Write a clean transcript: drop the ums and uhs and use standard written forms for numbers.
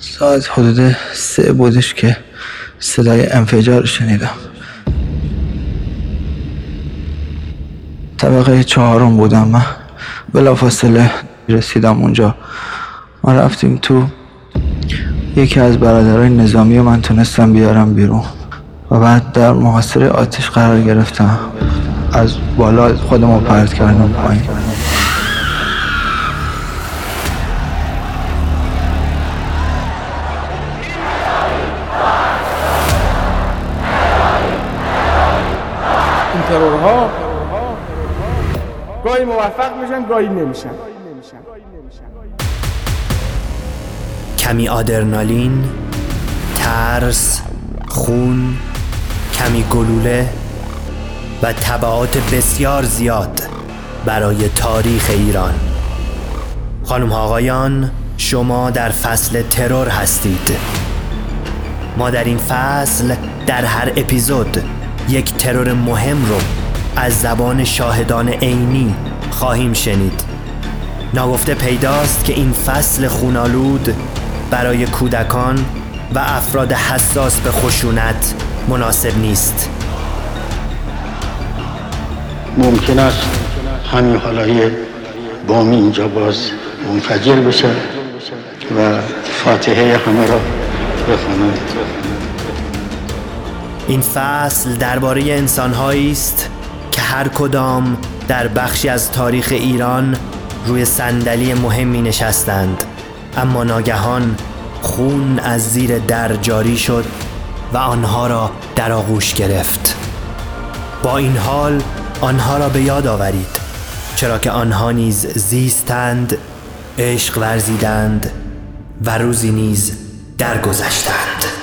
ساعت حدود 3 بودش که صدای انفجار شنیدم. طبقه 4 بودم من. بلافاصله رسیدم اونجا. ما رفتیم تو، یکی از برادرای نظامی من تونستم بیارم بیرون و بعد در محاصره آتش قرار گرفتم. از بالا خودم رو پرت کردم پایین. این ترورها گاهی موفق میشن گاهی نمیشن. کمی آدرنالین، ترس، خون، کمی گلوله و تبعات بسیار زیاد برای تاریخ ایران. خانم ها آقایان، شما در فصل ترور هستید. ما در این فصل در هر اپیزود یک ترور مهم رو از زبان شاهدان عینی خواهیم شنید. ناگفته پیداست که این فصل خونالود برای کودکان و افراد حساس به خشونت مناسب نیست. ممکن است همین حالای بم اینجا باز منفجر بشه و فاتحه همه را بخوانند. این فصل درباره انسان‌هایی است که هر کدام در بخشی از تاریخ ایران روی صندلی مهمی نشستند، اما ناگهان خون از زیر در جاری شد و آنها را در آغوش گرفت. با این حال آنها را به یاد آورید، چرا که آنها نیز زیستند، عشق ورزیدند و روزی نیز درگذشتند.